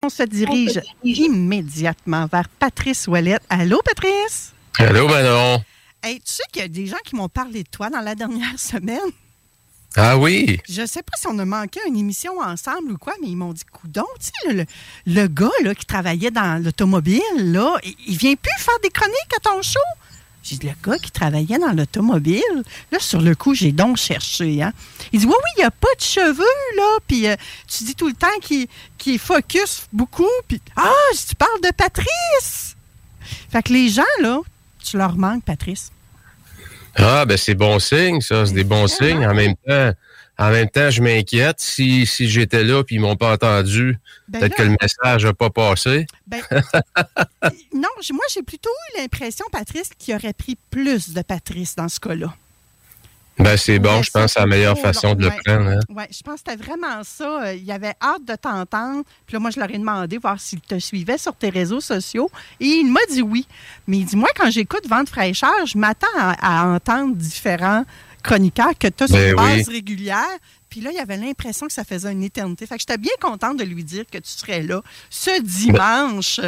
On se dirige immédiatement vers Patrice Ouellet. Allô, Patrice? Allô, Manon. Hey, tu sais qu'il y a des gens qui m'ont parlé de toi dans la dernière semaine? Ah oui? Je sais pas si on a manqué une émission ensemble ou quoi, mais ils m'ont dit, coudonc, tu sais, le gars là, qui travaillait dans l'automobile, là, il vient plus faire des chroniques à ton show? J'ai dit, le gars qui travaillait dans l'automobile, là, sur le coup, j'ai donc cherché. Hein? Il dit, oui, il n'y a pas de cheveux, là. Puis tu dis tout le temps qu'il focus beaucoup. Puis, tu parles de Patrice. Fait que les gens, là, tu leur manques, Patrice. Ah, ben c'est bon signe, ça. C'est des bons signes. En même temps, je m'inquiète. Si j'étais là et ils ne m'ont pas entendu, ben peut-être là, que le message n'a pas passé. Ben, non, moi, j'ai plutôt eu l'impression, Patrice, qu'il aurait pris plus de Patrice dans ce cas-là. Ben, c'est bon, je pense que c'est la meilleure façon de le prendre. Hein? Oui, je pense que c'était vraiment ça. Il avait hâte de t'entendre. Puis là, moi, je leur ai demandé voir s'il te suivait sur tes réseaux sociaux. Et il m'a dit oui. Mais il dit, moi, quand j'écoute Vent de fraîcheur, je m'attends à entendre différents chroniqueur que tu as sur base régulière. Puis là, il avait l'impression que ça faisait une éternité. Fait que j'étais bien contente de lui dire que tu serais là ce dimanche.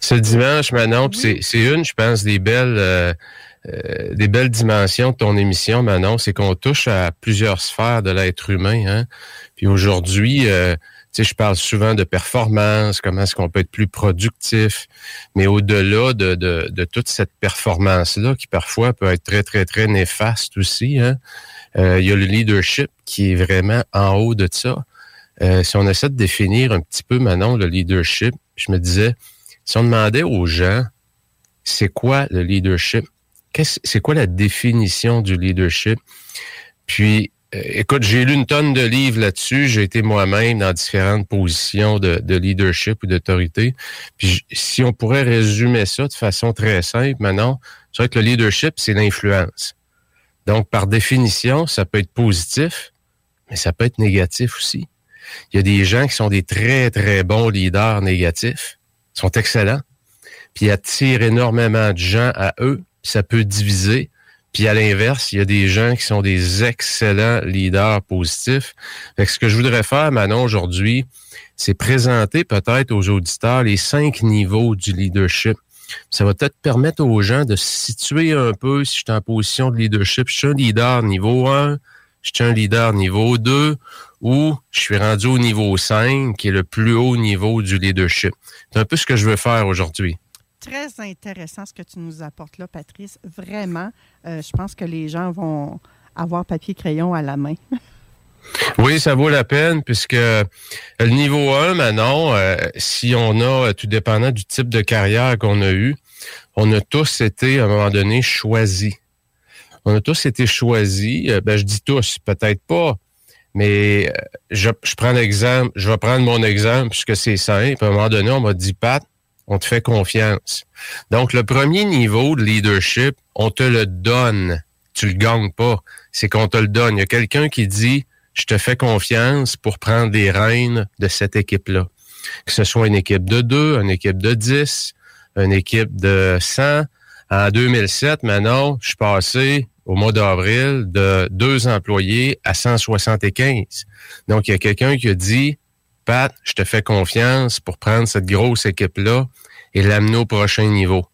Ce dimanche, Manon, oui. c'est une, je pense, des belles dimensions de ton émission, Manon. C'est qu'on touche à plusieurs sphères de l'être humain. Hein? Puis aujourd'hui, tu sais, je parle souvent de performance, comment est-ce qu'on peut être plus productif, mais au-delà de toute cette performance-là, qui parfois peut être très, très, très néfaste aussi, hein, il y a le leadership qui est vraiment en haut de ça. Si on essaie de définir un petit peu, Manon, le leadership, je me disais, si on demandait aux gens, c'est quoi le leadership? C'est quoi la définition du leadership? Puis, écoute, j'ai lu une tonne de livres là-dessus. J'ai été moi-même dans différentes positions de leadership ou d'autorité. Puis si on pourrait résumer ça de façon très simple, Manon, c'est vrai que le leadership, c'est l'influence. Donc, par définition, ça peut être positif, mais ça peut être négatif aussi. Il y a des gens qui sont des très, très bons leaders négatifs. Ils sont excellents. Puis ils attirent énormément de gens à eux. Ça peut diviser. Puis à l'inverse, il y a des gens qui sont des excellents leaders positifs. Fait que ce que je voudrais faire, Manon, aujourd'hui, c'est présenter peut-être aux auditeurs les 5 niveaux du leadership. Ça va peut-être permettre aux gens de se situer un peu, si je suis en position de leadership, je suis un leader niveau 1, je suis un leader niveau 2 ou je suis rendu au niveau 5, qui est le plus haut niveau du leadership. C'est un peu ce que je veux faire aujourd'hui. Très intéressant ce que tu nous apportes là, Patrice. Vraiment, je pense que les gens vont avoir papier crayon à la main. Oui, ça vaut la peine puisque le niveau 1, Manon, si on a, tout dépendant du type de carrière qu'on a eu, on a tous été, à un moment donné, choisis. On a tous été choisis. Je dis tous, peut-être pas. Mais je vais prendre mon exemple puisque c'est simple. À un moment donné, on m'a dit, Pat, on te fait confiance. Donc, le premier niveau de leadership, on te le donne. Tu le gagnes pas. C'est qu'on te le donne. Il y a quelqu'un qui dit, je te fais confiance pour prendre les rênes de cette équipe-là. Que ce soit une équipe de 2, une équipe de 10, une équipe de 100. En 2007, Manon, je suis passé au mois d'avril de 2 employés à 175. Donc, il y a quelqu'un qui a dit, Pat, je te fais confiance pour prendre cette grosse équipe-là et l'amener au prochain niveau.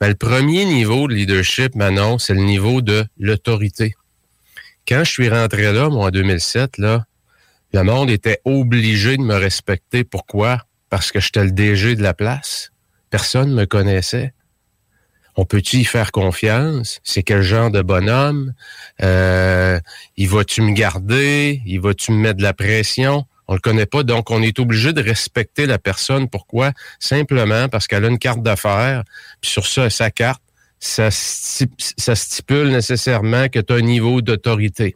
Mais le premier niveau de leadership, Manon, c'est le niveau de l'autorité. Quand je suis rentré là, moi, en 2007, là, Le monde était obligé de me respecter. Pourquoi? Parce que j'étais le DG de la place. Personne ne me connaissait. On peut-tu y faire confiance? C'est quel genre de bonhomme? Il va-tu me garder? Il va-tu me mettre de la pression? On le connaît pas, donc on est obligé de respecter la personne. Pourquoi? Simplement parce qu'elle a une carte d'affaires. Puis sur ça, sa carte, ça stipule nécessairement que tu as un niveau d'autorité.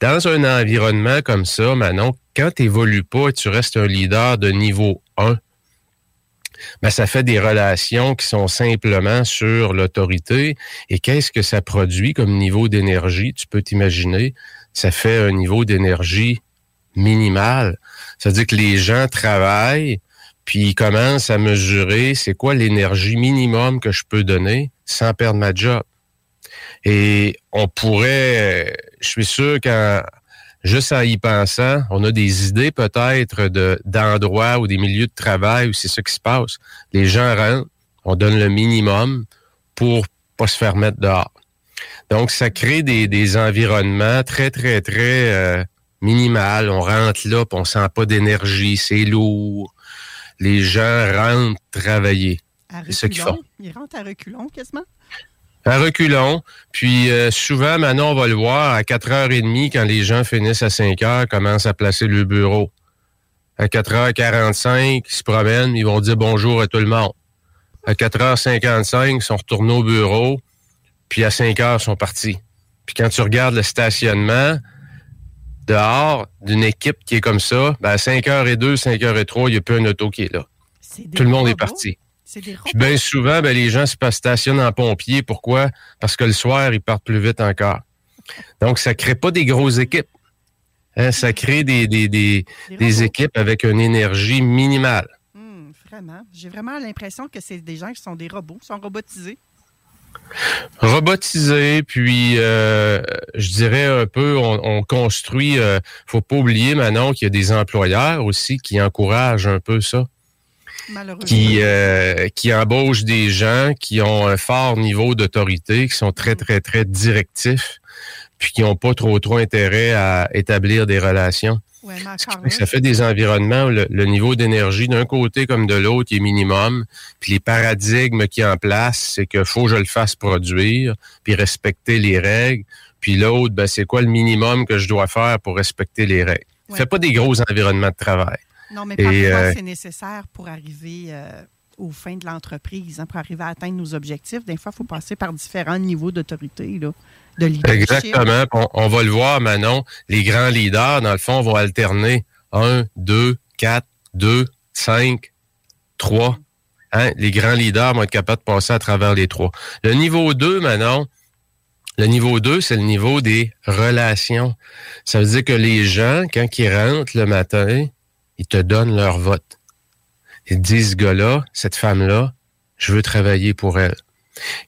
Dans un environnement comme ça, Manon, quand tu n'évolues pas et tu restes un leader de niveau 1, ben ça fait des relations qui sont simplement sur l'autorité. Et qu'est-ce que ça produit comme niveau d'énergie? Tu peux t'imaginer, ça fait un niveau d'énergie minimal. C'est-à-dire que les gens travaillent, puis ils commencent à mesurer c'est quoi l'énergie minimum que je peux donner sans perdre ma job. Et on pourrait, je suis sûr qu'en juste en y pensant, on a des idées peut-être d'endroits ou des milieux de travail où c'est ça qui se passe. Les gens rentrent, on donne le minimum pour pas se faire mettre dehors. Donc, ça crée des environnements très, très, très minimal. On rentre là, puis on sent pas d'énergie, c'est lourd. Les gens rentrent travailler. À reculons, c'est ce qu'ils font. Ils rentrent à reculons quasiment. À reculons, puis souvent, Manon, on va le voir, à 4h30, quand les gens finissent à 5h, commencent à placer le bureau. À 4h45, ils se promènent, ils vont dire bonjour à tout le monde. À 4h55, ils sont retournés au bureau, puis à 5h, ils sont partis. Puis quand tu regardes le stationnement, dehors d'une équipe qui est comme ça, ben à 5h02, 5h03, il n'y a plus un auto qui est là. Tout le monde est parti. Puis bien souvent, ben, les gens se stationnent en pompier. Pourquoi? Parce que le soir, ils partent plus vite encore. Donc, ça ne crée pas des grosses équipes. Hein? Ça crée des équipes avec une énergie minimale. Vraiment. J'ai vraiment l'impression que c'est des gens qui sont des robots, qui sont robotisés. Robotisés, puis je dirais un peu, on construit... faut pas oublier, Manon, qu'il y a des employeurs aussi qui encouragent un peu ça. Qui embauchent des gens qui ont un fort niveau d'autorité, qui sont très, très, très directifs, puis qui n'ont pas trop intérêt à établir des relations. Ouais, ça fait des environnements où le niveau d'énergie d'un côté comme de l'autre est minimum, puis les paradigmes qui en place, c'est que faut que je le fasse produire, puis respecter les règles, puis l'autre, ben, c'est quoi le minimum que je dois faire pour respecter les règles. Ouais. Ça fait pas des gros environnements de travail. Non, mais parfois, c'est nécessaire pour arriver aux fins de l'entreprise, hein, pour arriver à atteindre nos objectifs. Des fois, il faut passer par différents niveaux d'autorité, là, de leadership. Exactement. On va le voir, Manon. Les grands leaders, dans le fond, vont alterner 1, 2, 4, 2, 5, 3. Hein? Les grands leaders vont être capables de passer à travers les 3. Le niveau 2, Manon, le niveau 2, c'est le niveau des relations. Ça veut dire que les gens, quand ils rentrent le matin... ils te donnent leur vote. Ils disent, ce gars-là, cette femme-là, je veux travailler pour elle.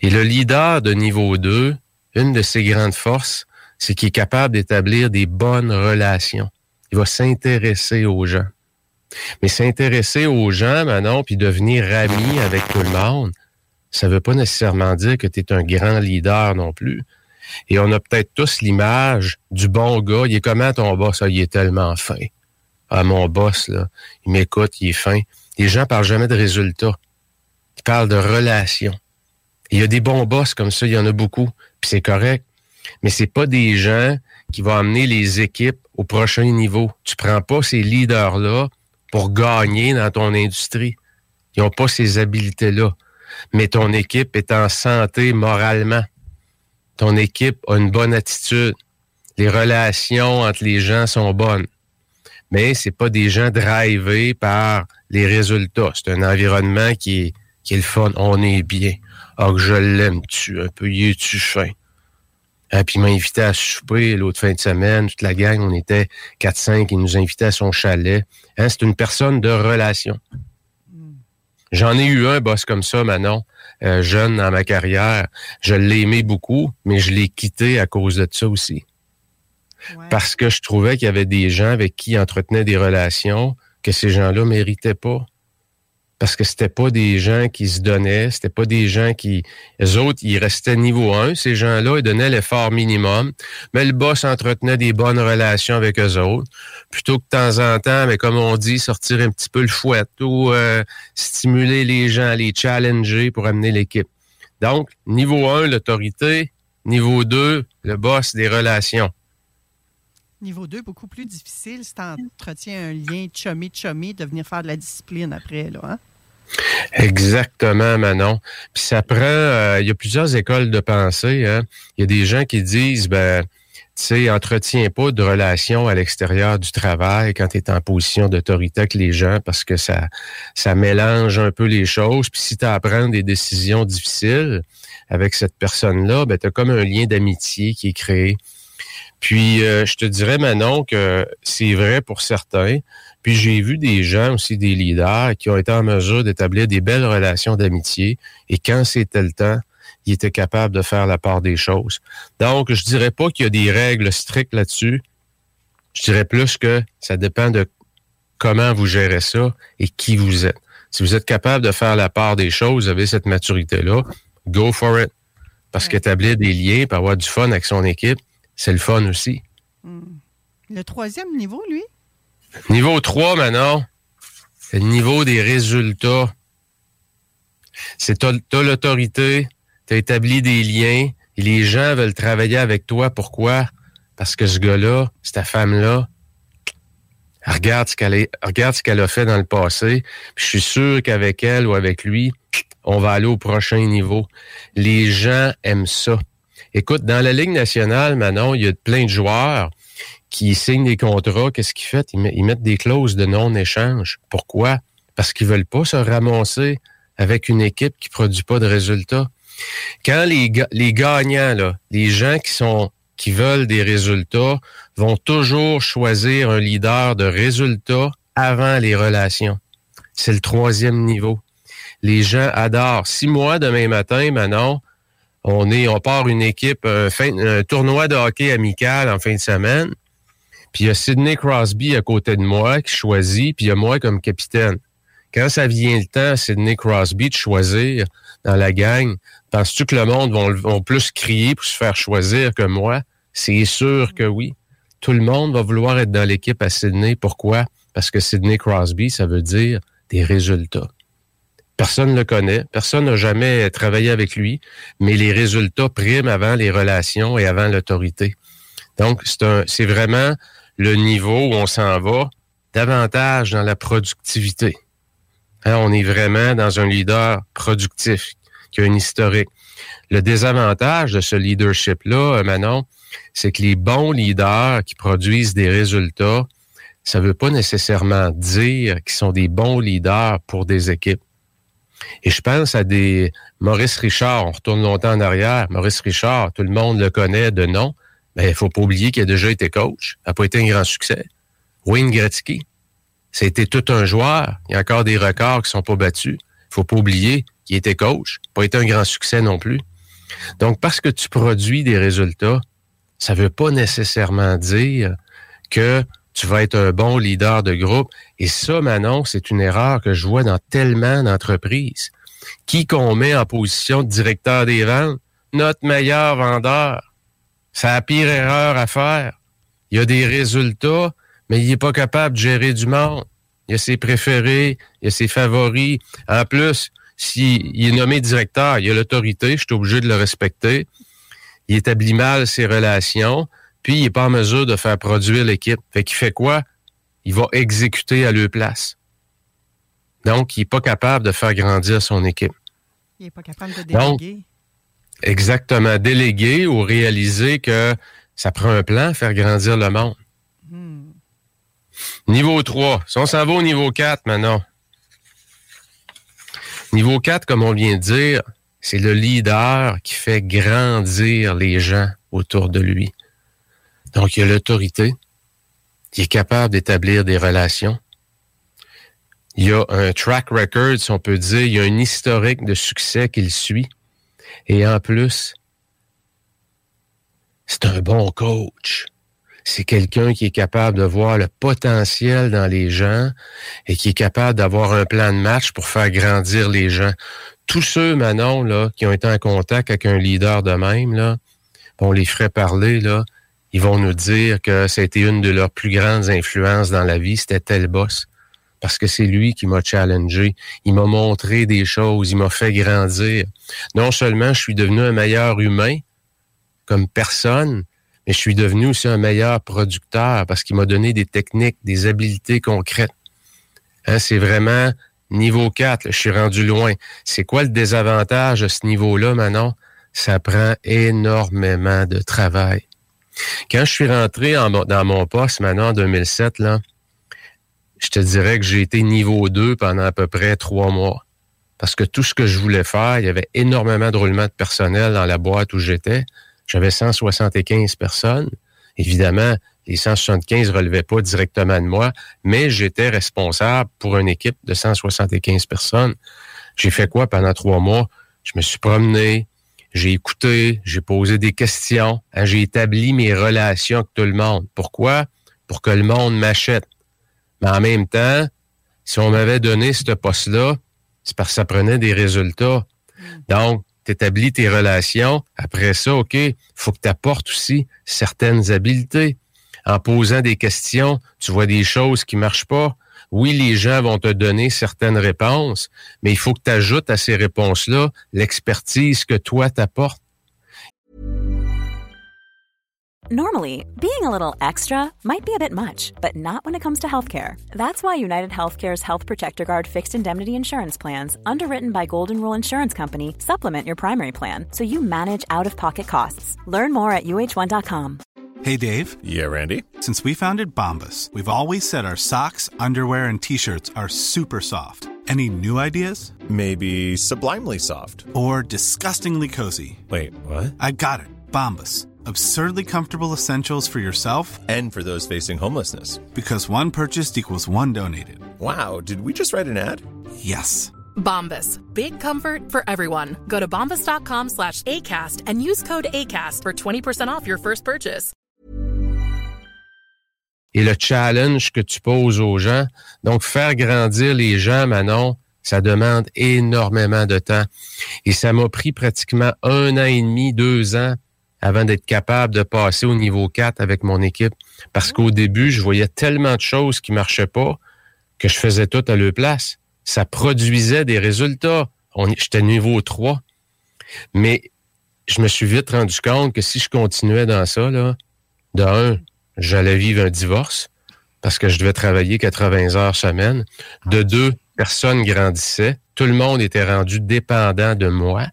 Et le leader de niveau 2, une de ses grandes forces, c'est qu'il est capable d'établir des bonnes relations. Il va s'intéresser aux gens. Mais s'intéresser aux gens, Manon, puis devenir ami avec tout le monde, ça ne veut pas nécessairement dire que tu es un grand leader non plus. Et on a peut-être tous l'image du bon gars. Il est comment ton boss? Ah, il est tellement fin. Ah, mon boss, là, il m'écoute, il est fin. Les gens ne parlent jamais de résultats. Ils parlent de relations. Et il y a des bons boss comme ça, il y en a beaucoup, puis c'est correct. Mais ce n'est pas des gens qui vont amener les équipes au prochain niveau. Tu ne prends pas ces leaders-là pour gagner dans ton industrie. Ils n'ont pas ces habiletés-là. Mais ton équipe est en santé moralement. Ton équipe a une bonne attitude. Les relations entre les gens sont bonnes. Mais c'est pas des gens drivés par les résultats. C'est un environnement qui est le fun. On est bien. Ah, que je l'aime-tu un peu? Y es-tu fin? Ah, puis il m'a invité à souper l'autre fin de semaine. Toute la gang, on était 4-5. Il nous invitait à son chalet. Hein, c'est une personne de relation. J'en ai eu un boss comme ça, Manon, jeune dans ma carrière. Je l'aimais beaucoup, mais je l'ai quitté à cause de ça aussi. Ouais. Parce que je trouvais qu'il y avait des gens avec qui ils entretenaient des relations que ces gens-là méritaient pas. Parce que c'était pas des gens qui se donnaient, c'était pas des gens qui... Les autres, ils restaient niveau 1, ces gens-là, ils donnaient l'effort minimum, mais le boss entretenait des bonnes relations avec eux autres. plutôt que de temps en temps, mais comme on dit, sortir un petit peu le fouetteau, stimuler les gens, les challenger pour amener l'équipe. Donc, niveau 1, l'autorité. Niveau 2, le boss des relations. Niveau 2, beaucoup plus difficile si tu entretiens un lien chummy-chummy de venir faire de la discipline après, là, hein? Exactement, Manon. Puis ça prend... il y a plusieurs écoles de pensée, hein? Il y a des gens qui disent, ben, tu sais, entretiens pas de relations à l'extérieur du travail quand tu es en position d'autorité avec les gens parce que ça mélange un peu les choses. Puis si tu apprends des décisions difficiles avec cette personne-là, ben, tu as comme un lien d'amitié qui est créé. Puis, je te dirais, Manon, que c'est vrai pour certains. Puis, j'ai vu des gens aussi, des leaders, qui ont été en mesure d'établir des belles relations d'amitié. Et quand c'était le temps, ils étaient capables de faire la part des choses. Donc, je dirais pas qu'il y a des règles strictes là-dessus. Je dirais plus que ça dépend de comment vous gérez ça et qui vous êtes. Si vous êtes capable de faire la part des choses, vous avez cette maturité-là, go for it. Parce qu'établir des liens, puis avoir du fun avec son équipe, c'est le fun aussi. Le troisième niveau, lui? Niveau 3, Manon, c'est le niveau des résultats. C'est t'as l'autorité, t'as établi des liens, et les gens veulent travailler avec toi. Pourquoi? Parce que ce gars-là, cette femme-là, regarde ce qu'elle a fait dans le passé. Puis je suis sûr qu'avec elle ou avec lui, on va aller au prochain niveau. Les gens aiment ça. Écoute, dans la Ligue nationale, Manon, il y a plein de joueurs qui signent des contrats. Qu'est-ce qu'ils font? Ils mettent des clauses de non-échange. Pourquoi? Parce qu'ils veulent pas se ramasser avec une équipe qui produit pas de résultats. Quand les gagnants, là, les gens qui veulent des résultats, vont toujours choisir un leader de résultats avant les relations. C'est le troisième niveau. Les gens adorent. 6 mois demain matin, Manon, on part une équipe, un tournoi de hockey amical en fin de semaine. Puis il y a Sidney Crosby à côté de moi qui choisit, puis il y a moi comme capitaine. Quand ça vient le temps, Sidney Crosby, de choisir dans la gang, penses-tu que le monde va plus crier pour se faire choisir que moi? C'est sûr que oui. Tout le monde va vouloir être dans l'équipe à Sidney. Pourquoi? Parce que Sidney Crosby, ça veut dire des résultats. Personne ne le connaît, personne n'a jamais travaillé avec lui, mais les résultats priment avant les relations et avant l'autorité. Donc, c'est vraiment le niveau où on s'en va davantage dans la productivité. Hein, on est vraiment dans un leader productif qui a un historique. Le désavantage de ce leadership-là, Manon, c'est que les bons leaders qui produisent des résultats, ça ne veut pas nécessairement dire qu'ils sont des bons leaders pour des équipes. Et je pense à Maurice Richard, on retourne longtemps en arrière. Maurice Richard, tout le monde le connaît de nom, mais il faut pas oublier qu'il a déjà été coach. Ça n'a pas été un grand succès. Wayne Gretzky, c'était tout un joueur. Il y a encore des records qui sont pas battus. Il faut pas oublier qu'il était coach. Ça n'a pas été un grand succès non plus. Donc, parce que tu produis des résultats, ça veut pas nécessairement dire que tu vas être un bon leader de groupe. Et ça, Manon, c'est une erreur que je vois dans tellement d'entreprises. Qui qu'on met en position de directeur des ventes? Notre meilleur vendeur. C'est la pire erreur à faire. Il a des résultats, mais il n'est pas capable de gérer du monde. Il a ses préférés, il a ses favoris. En plus, s'il est nommé directeur, il a l'autorité, je suis obligé de le respecter. Il établit mal ses relations. Puis, il n'est pas en mesure de faire produire l'équipe. Fait qu'il fait quoi? Il va exécuter à leur place. Donc, il n'est pas capable de faire grandir son équipe. Il n'est pas capable de déléguer. Donc, exactement. Déléguer ou réaliser que ça prend un plan, faire grandir le monde. Niveau 3. Si on s'en va au niveau 4 maintenant. Niveau 4, comme on vient de dire, c'est le leader qui fait grandir les gens autour de lui. Donc, il y a l'autorité, il est capable d'établir des relations. Il y a un track record, si on peut dire, il y a un historique de succès qu'il suit. Et en plus, c'est un bon coach. C'est quelqu'un qui est capable de voir le potentiel dans les gens et qui est capable d'avoir un plan de match pour faire grandir les gens. Tous ceux, Manon, là, qui ont été en contact avec un leader de même, là, on les ferait parler, là, Ils vont nous dire que c'était une de leurs plus grandes influences dans la vie, c'était tel boss, parce que c'est lui qui m'a challengé, il m'a montré des choses, il m'a fait grandir. Non seulement je suis devenu un meilleur humain comme personne, mais je suis devenu aussi un meilleur producteur parce qu'il m'a donné des techniques, des habiletés concrètes. Hein, c'est vraiment niveau 4, là, je suis rendu loin. C'est quoi le désavantage à ce niveau-là, Manon? Ça prend énormément de travail. Quand je suis rentré dans mon poste, Manon, en 2007, là, je te dirais que j'ai été niveau 2 pendant à peu près 3 mois. Parce que tout ce que je voulais faire, il y avait énormément de roulement de personnel dans la boîte où j'étais. J'avais 175 personnes. Évidemment, les 175 ne relevaient pas directement de moi, mais j'étais responsable pour une équipe de 175 personnes. J'ai fait quoi pendant 3 mois? Je me suis promené, j'ai écouté, j'ai posé des questions, hein, j'ai établi mes relations avec tout le monde. Pourquoi? Pour que le monde m'achète. Mais en même temps, si on m'avait donné ce poste-là, c'est parce que ça prenait des résultats. Donc, t'établis tes relations. Après ça, OK, faut que t'apportes aussi certaines habiletés. En posant des questions, tu vois des choses qui marchent pas. Oui, les gens vont te donner certaines réponses, mais il faut que t'ajoutes à ces réponses-là l'expertise que toi t'apportes. Normally, being a little extra might be a bit much, but not when it comes to healthcare. That's why United Healthcare's Health Protector Guard fixed indemnity insurance plans, underwritten by Golden Rule Insurance Company, supplement your primary plan so you manage out-of-pocket costs. Learn more at uh1.com. Hey, Dave. Yeah, Randy. Since we founded Bombus, we've always said our socks, underwear, and T-shirts are super soft. Any new ideas? Maybe sublimely soft. Or disgustingly cozy. Wait, what? I got it. Bombus. Absurdly comfortable essentials for yourself and for those facing homelessness. Because one purchased equals one donated. Wow, did we just write an ad? Yes. Bombus. Big comfort for everyone. Go to bombus.com/ACAST and use code ACAST for 20% off your first purchase. Et le challenge que tu poses aux gens. Donc, faire grandir les gens, Manon, ça demande énormément de temps. Et ça m'a pris pratiquement 1 an et demi, 2 ans, avant d'être capable de passer au niveau 4 avec mon équipe. Parce qu'au début, je voyais tellement de choses qui marchaient pas que je faisais tout à leur place. Ça produisait des résultats. J'étais niveau 3. Mais je me suis vite rendu compte que si je continuais dans ça, là, de un, j'allais vivre un divorce parce que je devais travailler 80 heures semaine. De deux, personne grandissait. Tout le monde était rendu dépendant de moi.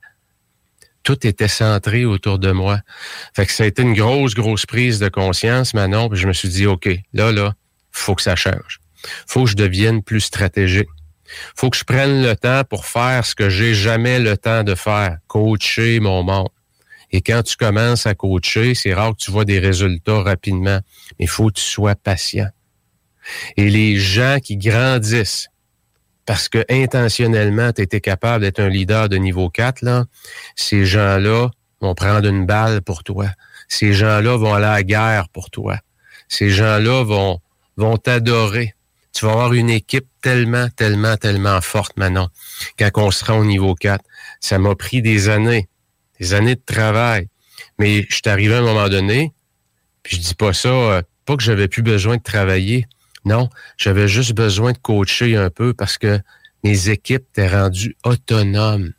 Tout était centré autour de moi. Fait que ça a été une grosse prise de conscience, Manon, puis je me suis dit, OK, là, faut que ça change. Faut que je devienne plus stratégique. Faut que je prenne le temps pour faire ce que j'ai jamais le temps de faire, coacher mon monde. Et quand tu commences à coacher, c'est rare que tu vois des résultats rapidement. Mais il faut que tu sois patient. Et les gens qui grandissent, parce que intentionnellement, tu étais capable d'être un leader de niveau 4, là, ces gens-là vont prendre une balle pour toi. Ces gens-là vont aller à la guerre pour toi. Ces gens-là vont t'adorer. Tu vas avoir une équipe tellement forte, Manon, quand on sera au niveau 4. Ça m'a pris des années de travail. Mais je suis arrivé à un moment donné, puis je dis pas ça, pas que j'avais plus besoin de travailler. Non, j'avais juste besoin de coacher un peu parce que mes équipes étaient rendues autonomes.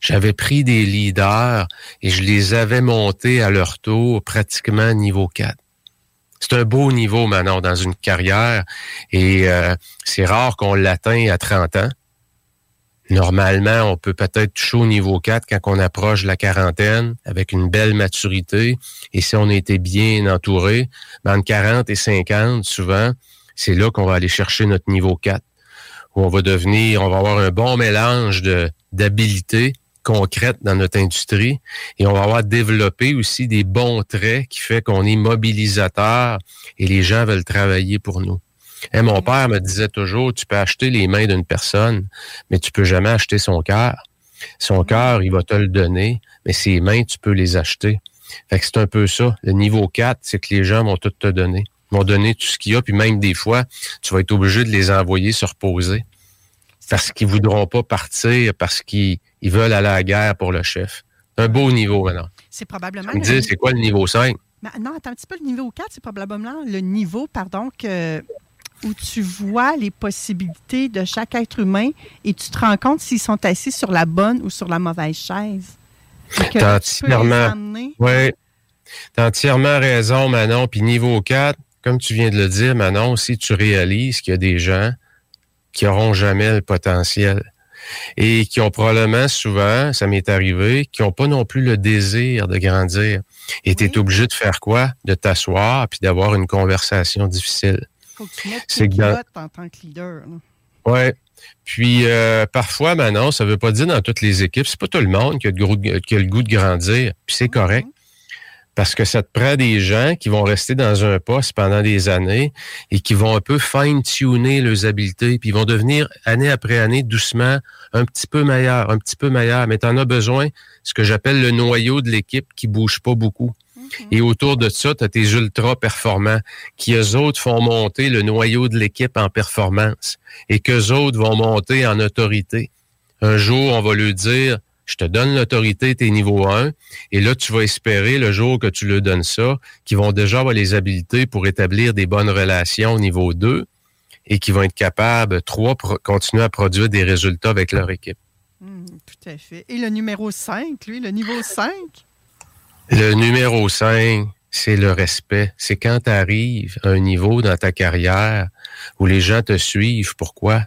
J'avais pris des leaders et je les avais montés à leur tour pratiquement niveau 4. C'est un beau niveau, Manon, dans une carrière et c'est rare qu'on l'atteint à 30 ans. Normalement, on peut peut-être toucher au niveau 4 quand on approche la quarantaine avec une belle maturité et si on a été bien entouré, entre 40 et 50, souvent, c'est là qu'on va aller chercher notre niveau 4, où on va avoir un bon mélange d'habiletés concrètes dans notre industrie et on va avoir développé aussi des bons traits qui fait qu'on est mobilisateur et les gens veulent travailler pour nous. Hey, mon père me disait toujours, tu peux acheter les mains d'une personne, mais tu peux jamais acheter son cœur. Son cœur, il va te le donner, mais ses mains, tu peux les acheter. Fait que c'est un peu ça. Le niveau 4, c'est que les gens vont tout te donner. M'ont donné tout ce qu'il y a, puis même des fois, tu vas être obligé de les envoyer se reposer parce qu'ils voudront pas partir, parce qu'ils veulent aller à la guerre pour le chef. Un beau niveau, maintenant. C'est probablement... Tu me dis, c'est quoi le niveau 5? Non, attends un petit peu, le niveau 4, c'est probablement le niveau, où tu vois les possibilités de chaque être humain et tu te rends compte s'ils sont assis sur la bonne ou sur la mauvaise chaise. T'as entièrement raison, Manon. Puis niveau 4, comme tu viens de le dire, Manon, si tu réalises qu'il y a des gens qui n'auront jamais le potentiel et qui ont probablement souvent, ça m'est arrivé, qui n'ont pas non plus le désir de grandir. Et oui. Tu es obligé de faire quoi? De t'asseoir puis d'avoir une conversation difficile. Faut que tu mettes tes pilotes en tant que leader. Oui. Puis, parfois, Manon, ça ne veut pas dire dans toutes les équipes. C'est pas tout le monde qui a le goût de grandir. Puis, c'est correct. Parce que ça te prend des gens qui vont rester dans un poste pendant des années et qui vont un peu fine-tuner leurs habiletés. Puis, ils vont devenir, année après année, doucement, un petit peu meilleur. Mais tu en as besoin, ce que j'appelle le noyau de l'équipe qui ne bouge pas beaucoup. Et autour de ça, tu as tes ultra-performants qui, eux autres, font monter le noyau de l'équipe en performance et qu'eux autres vont monter en autorité. Un jour, on va lui dire, je te donne l'autorité, t'es niveau 1, et là, tu vas espérer, le jour que tu leur donnes ça, qu'ils vont déjà avoir les habiletés pour établir des bonnes relations au niveau 2 et qu'ils vont être capables, 3, continuer à produire des résultats avec leur équipe. Tout à fait. Et le numéro 5, lui, le niveau 5? Le numéro 5, c'est le respect. C'est quand tu arrives à un niveau dans ta carrière où les gens te suivent. Pourquoi?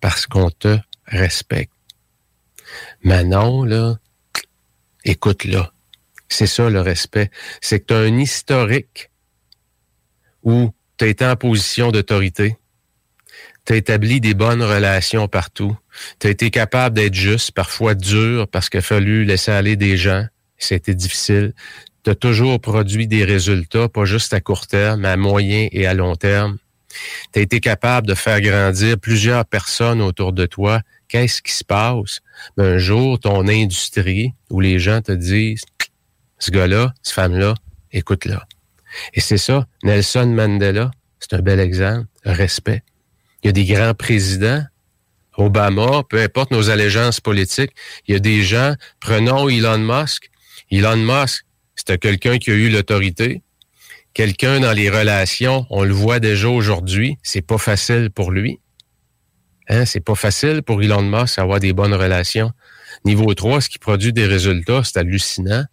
Parce qu'on te respecte. Manon, là, écoute-la. C'est ça, le respect. C'est que tu as un historique où tu as été en position d'autorité. Tu as établi des bonnes relations partout. Tu as été capable d'être juste, parfois dur, parce qu'il a fallu laisser aller des gens. C'était difficile. Tu as toujours produit des résultats, pas juste à court terme, mais à moyen et à long terme. Tu as été capable de faire grandir plusieurs personnes autour de toi. Qu'est-ce qui se passe? Ben, un jour, ton industrie, où les gens te disent, ce gars-là, cette femme-là, écoute-la. Et c'est ça, Nelson Mandela, c'est un bel exemple, respect. Il y a des grands présidents, Obama, peu importe nos allégeances politiques, il y a des gens, prenons Elon Musk. Elon Musk, c'était quelqu'un qui a eu l'autorité. Quelqu'un dans les relations, on le voit déjà aujourd'hui, c'est pas facile pour lui. Hein? C'est pas facile pour Elon Musk d'avoir des bonnes relations. Niveau 3, ce qui produit des résultats, c'est hallucinant.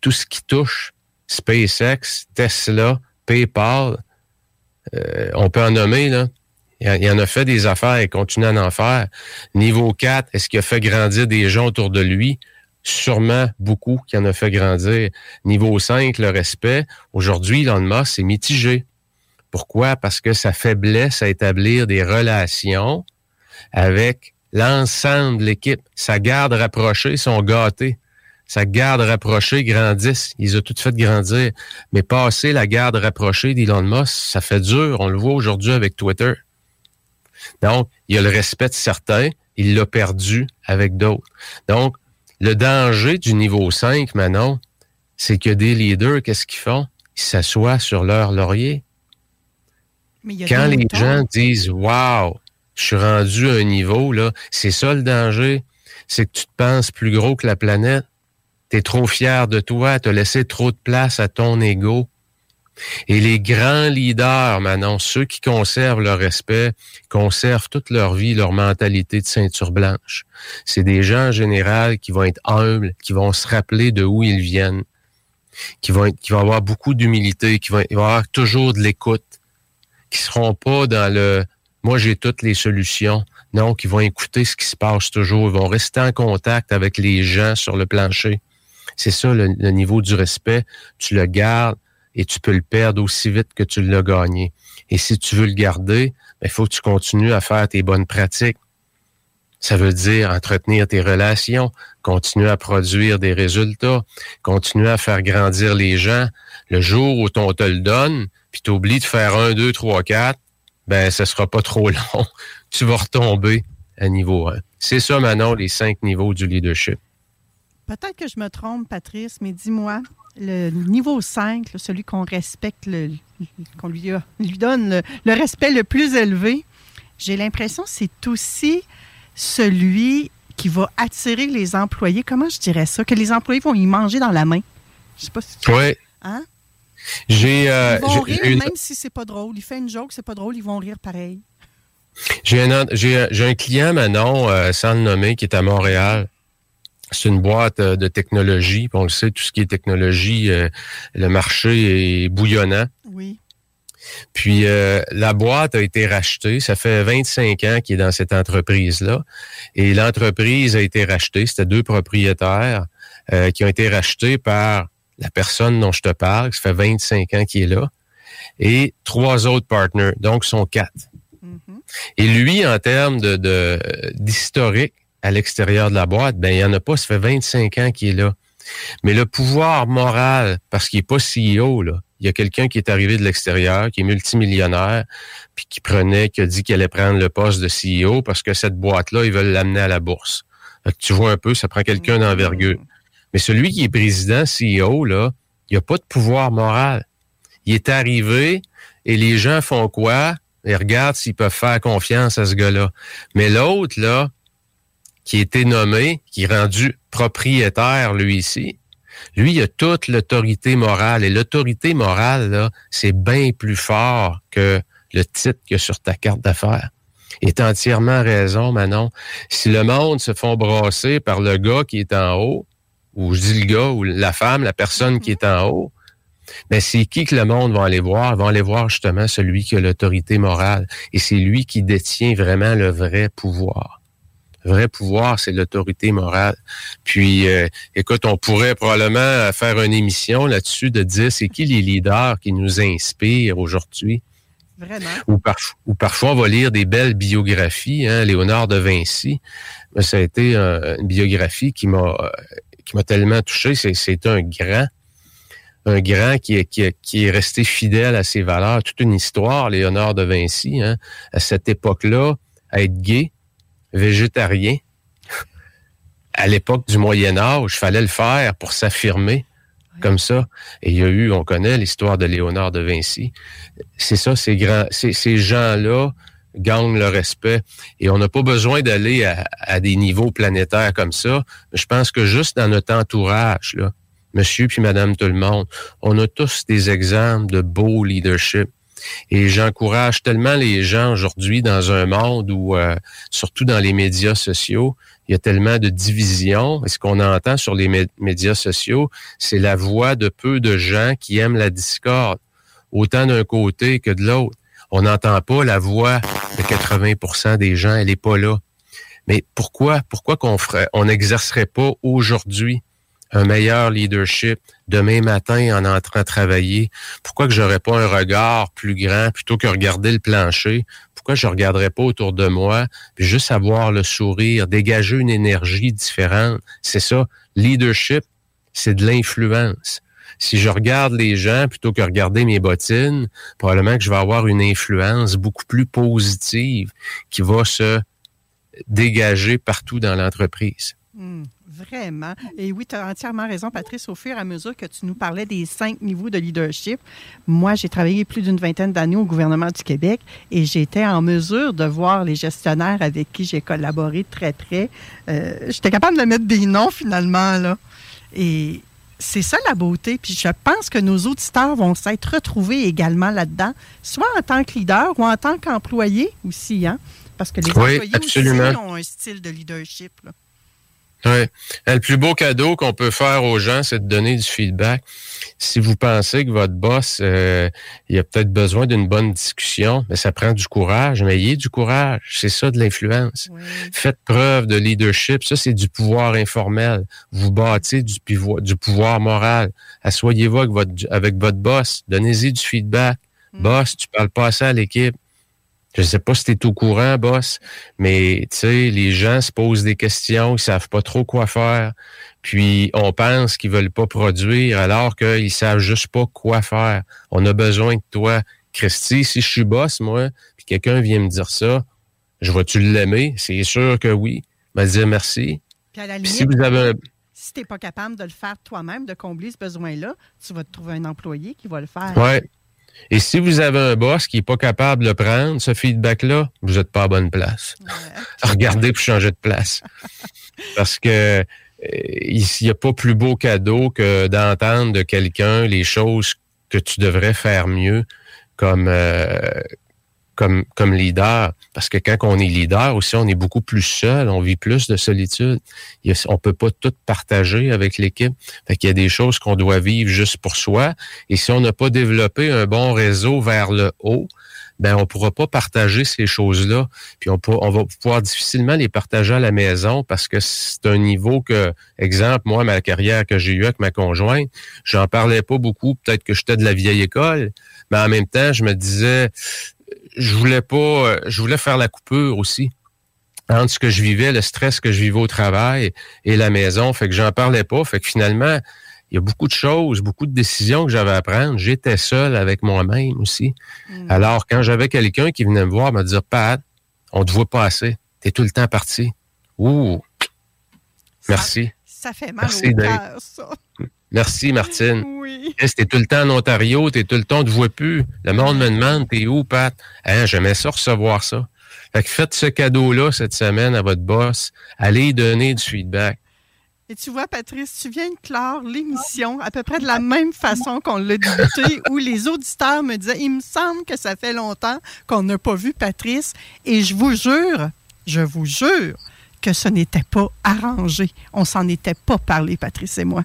Tout ce qui touche, SpaceX, Tesla, PayPal, on peut en nommer, là. Il en a fait des affaires et continue à en faire. Niveau 4, est-ce qu'il a fait grandir des gens autour de lui? Sûrement beaucoup qui en a fait grandir. Niveau 5, le respect. Aujourd'hui, Elon Musk, c'est mitigé. Pourquoi? Parce que sa faiblesse à établir des relations avec l'ensemble de l'équipe. Sa garde rapprochée, sont gâtés. Sa garde rapprochée grandissent. Ils ont tout fait grandir. Mais passer la garde rapprochée d'Elon Musk, ça fait dur. On le voit aujourd'hui avec Twitter. Donc, il y a le respect de certains. Il l'a perdu avec d'autres. Donc, le danger du niveau 5, Manon, c'est que des leaders, qu'est-ce qu'ils font? Ils s'assoient sur leur laurier. Mais il y a quand les gens disent « Wow, je suis rendu à un niveau, là, c'est ça le danger, c'est que tu te penses plus gros que la planète, t'es trop fier de toi, t'as laissé trop de place à ton ego. » Et les grands leaders, Manon, ceux qui conservent leur respect, conservent toute leur vie, leur mentalité de ceinture blanche. C'est des gens en général qui vont être humbles, qui vont se rappeler de où ils viennent, qui vont avoir beaucoup d'humilité, qui vont avoir toujours de l'écoute, qui seront pas dans le « moi j'ai toutes les solutions ». Non, qui vont écouter ce qui se passe toujours, ils vont rester en contact avec les gens sur le plancher. C'est ça le niveau du respect, tu le gardes. Et tu peux le perdre aussi vite que tu l'as gagné. Et si tu veux le garder, il faut que tu continues à faire tes bonnes pratiques. Ça veut dire entretenir tes relations, continuer à produire des résultats, continuer à faire grandir les gens. Le jour où on te le donne, puis tu oublies de faire 1, 2, 3, 4, ben ça sera pas trop long. Tu vas retomber à niveau 1. C'est ça, Manon, les 5 niveaux du leadership. Peut-être que je me trompe, Patrice, mais dis-moi... Le niveau 5, là, celui qu'on respecte, qu'on lui donne le respect le plus élevé, j'ai l'impression que c'est aussi celui qui va attirer les employés. Comment je dirais ça? Que les employés vont y manger dans la main. Je sais pas si tu... Oui. Hein? Ils vont rire, même si c'est pas drôle. Il fait une joke, c'est pas drôle, ils vont rire pareil. J'ai un client, Manon, sans le nommer, qui est à Montréal. C'est une boîte de technologie. On le sait, tout ce qui est technologie, le marché est bouillonnant. Oui. Puis, la boîte a été rachetée. Ça fait 25 ans qu'il est dans cette entreprise-là. Et l'entreprise a été rachetée. C'était deux propriétaires qui ont été rachetés par la personne dont je te parle. Ça fait 25 ans qu'il est là. Et trois autres partners. Donc, sont quatre. Mm-hmm. Et lui, en termes d'historique à l'extérieur de la boîte, ben il n'y en a pas. Ça fait 25 ans qu'il est là. Mais le pouvoir moral, parce qu'il n'est pas CEO, là. Il y a quelqu'un qui est arrivé de l'extérieur, qui est multimillionnaire, puis qui a dit qu'il allait prendre le poste de CEO parce que cette boîte-là, ils veulent l'amener à la bourse. Fait que tu vois un peu, ça prend quelqu'un d'envergure. Mais celui qui est président, CEO, là, il n'a pas de pouvoir moral. Il est arrivé et les gens font quoi? Ils regardent s'ils peuvent faire confiance à ce gars-là. Mais l'autre, là, qui a été nommé, qui est rendu propriétaire, lui, ici, lui, il a toute l'autorité morale. Et l'autorité morale, là, c'est bien plus fort que le titre qu'il y a sur ta carte d'affaires. Et t'as entièrement raison, Manon. Si le monde se font brasser par le gars qui est en haut, ou je dis le gars, ou la femme, la personne qui est en haut, bien, c'est qui que le monde va aller voir? Ils vont aller voir justement celui qui a l'autorité morale. Et c'est lui qui détient vraiment le vrai pouvoir. Le vrai pouvoir, c'est l'autorité morale. Puis, écoute, on pourrait probablement faire une émission là-dessus de dire c'est qui les leaders qui nous inspirent aujourd'hui. Vraiment. Ou parfois, on va lire des belles biographies. Hein, Léonard de Vinci, ça a été une biographie qui m'a tellement touché. C'est un grand qui est resté fidèle à ses valeurs. Toute une histoire, Léonard de Vinci. Hein, à cette époque-là, à être gay, végétarien. À l'époque du Moyen-Âge, il fallait le faire pour s'affirmer, oui, comme ça. Et il y a eu, on connaît l'histoire de Léonard de Vinci. C'est ça, ces gens-là gagnent le respect. Et on n'a pas besoin d'aller à des niveaux planétaires comme ça. Je pense que juste dans notre entourage, là, monsieur puis madame tout le monde, on a tous des exemples de beau leadership. Et j'encourage tellement les gens aujourd'hui dans un monde où, surtout dans les médias sociaux, il y a tellement de divisions. Et ce qu'on entend sur les médias sociaux, c'est la voix de peu de gens qui aiment la discorde, autant d'un côté que de l'autre. On n'entend pas la voix de 80% des gens, elle n'est pas là. Mais pourquoi on n'exercerait pas aujourd'hui un meilleur leadership demain matin en entrant travailler? Pourquoi que j'aurais pas un regard plus grand plutôt que regarder le plancher? Pourquoi je regarderais pas autour de moi puis juste avoir le sourire, dégager une énergie différente? C'est ça. Leadership, c'est de l'influence. Si je regarde les gens plutôt que regarder mes bottines, probablement que je vais avoir une influence beaucoup plus positive qui va se dégager partout dans l'entreprise. Mm. Vraiment. Et oui, tu as entièrement raison, Patrice. Au fur et à mesure que tu nous parlais des 5 niveaux de leadership, moi, j'ai travaillé plus d'une 20aine d'années au gouvernement du Québec et j'étais en mesure de voir les gestionnaires avec qui j'ai collaboré très près. J'étais capable de mettre des noms, finalement, là. Et c'est ça, la beauté. Puis je pense que nos auditeurs vont s'être retrouvés également là-dedans, soit en tant que leader ou en tant qu'employé aussi, hein? Parce que les employés absolument. Aussi ont un style de leadership, là. Oui. Le plus beau cadeau qu'on peut faire aux gens, c'est de donner du feedback. Si vous pensez que votre boss, il a peut-être besoin d'une bonne discussion, mais ça prend du courage. Mais ayez du courage. C'est ça, de l'influence. Oui. Faites preuve de leadership. Ça, c'est du pouvoir informel. Vous bâtez du pouvoir moral. Asseyez-vous avec votre boss. Donnez-y du feedback. Mm. Boss, tu parles pas ça à l'équipe. Je ne sais pas si tu es au courant, boss, mais tu sais, les gens se posent des questions, ils ne savent pas trop quoi faire, puis on pense qu'ils ne veulent pas produire alors qu'ils ne savent juste pas quoi faire. On a besoin de toi. Christy, si je suis boss, moi, puis quelqu'un vient me dire ça, je vais-tu l'aimer? C'est sûr que oui. Je vais dire merci. Puis à la limite, si vous avez si tu n'es pas capable de le faire toi-même, de combler ce besoin-là, tu vas te trouver un employé qui va le faire. Oui. Et si vous avez un boss qui n'est pas capable de prendre ce feedback-là, vous n'êtes pas à bonne place. Ouais. Regardez pour changer de place. Parce que il n'y a pas plus beau cadeau que d'entendre de quelqu'un les choses que tu devrais faire mieux comme leader. Parce que quand on est leader aussi, on est beaucoup plus seul, on vit plus de solitude. On peut pas tout partager avec l'équipe. Fait qu'il y a des choses qu'on doit vivre juste pour soi. Et si on n'a pas développé un bon réseau vers le haut, ben on pourra pas partager ces choses-là. Puis on va pouvoir difficilement les partager à la maison parce que c'est un niveau que, exemple, moi, ma carrière que j'ai eue avec ma conjointe, j'en parlais pas beaucoup. Peut-être que j'étais de la vieille école, mais en même temps, je me disais, je voulais faire la coupure aussi entre ce que je vivais, le stress que je vivais au travail et la maison. Fait que j'en parlais pas. Fait que finalement, il y a beaucoup de choses, beaucoup de décisions que j'avais à prendre. J'étais seul avec moi-même aussi. Mmh. Alors, quand j'avais quelqu'un qui venait me voir, me dire « Pat, on te voit pas assez. T'es tout le temps parti. » Ouh! Merci. Ça fait mal au cœur, ça. Merci, Martine. Oui. T'es tout le temps en Ontario, t'es tout le temps, on te voit plus. Le monde me demande « T'es où, Pat? » Hein, j'aimais ça recevoir ça. Fait que faites ce cadeau-là cette semaine à votre boss. Allez donner du feedback. Et tu vois, Patrice, tu viens de clore l'émission à peu près de la même façon qu'on l'a débuté, où les auditeurs me disaient « Il me semble que ça fait longtemps qu'on n'a pas vu Patrice. » Et je vous jure que ce n'était pas arrangé. On s'en était pas parlé, Patrice et moi.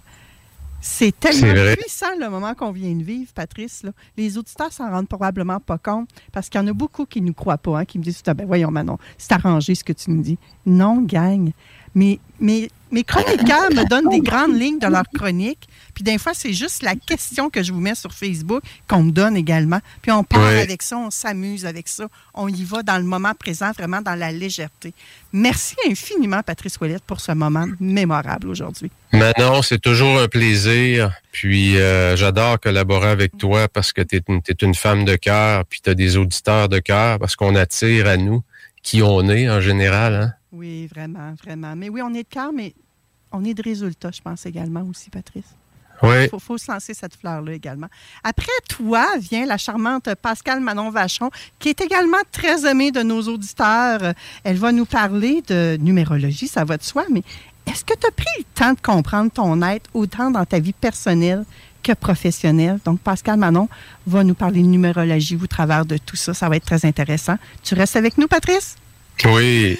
C'est tellement puissant le moment qu'on vient de vivre, Patrice. Là. Les auditeurs s'en rendent probablement pas compte parce qu'il y en a beaucoup qui ne nous croient pas, hein, qui me disent « Ben voyons, Manon, c'est arrangé ce que tu nous dis. » Non, gagne. Mais mes chroniqueurs me donnent des grandes lignes de leur chronique. Puis des fois, c'est juste la question que je vous mets sur Facebook qu'on me donne également. Puis on parle avec ça, on s'amuse avec ça. On y va dans le moment présent, vraiment dans la légèreté. Merci infiniment, Patrice Ouellet, pour ce moment mémorable aujourd'hui. Manon, c'est toujours un plaisir. Puis j'adore collaborer avec toi parce que t'es une femme de cœur. Puis t'as des auditeurs de cœur parce qu'on attire à nous qui on est en général, hein? Oui, vraiment, vraiment. Mais oui, on est de cœur, mais on est de résultats, je pense, également aussi, Patrice. Oui. Il faut se lancer cette fleur-là également. Après toi vient la charmante Pascale Manon Vachon, qui est également très aimée de nos auditeurs. Elle va nous parler de numérologie, ça va de soi, mais est-ce que tu as pris le temps de comprendre ton être autant dans ta vie personnelle que professionnelle? Donc, Pascale Manon va nous parler de numérologie au travers de tout ça. Ça va être très intéressant. Tu restes avec nous, Patrice? Oui.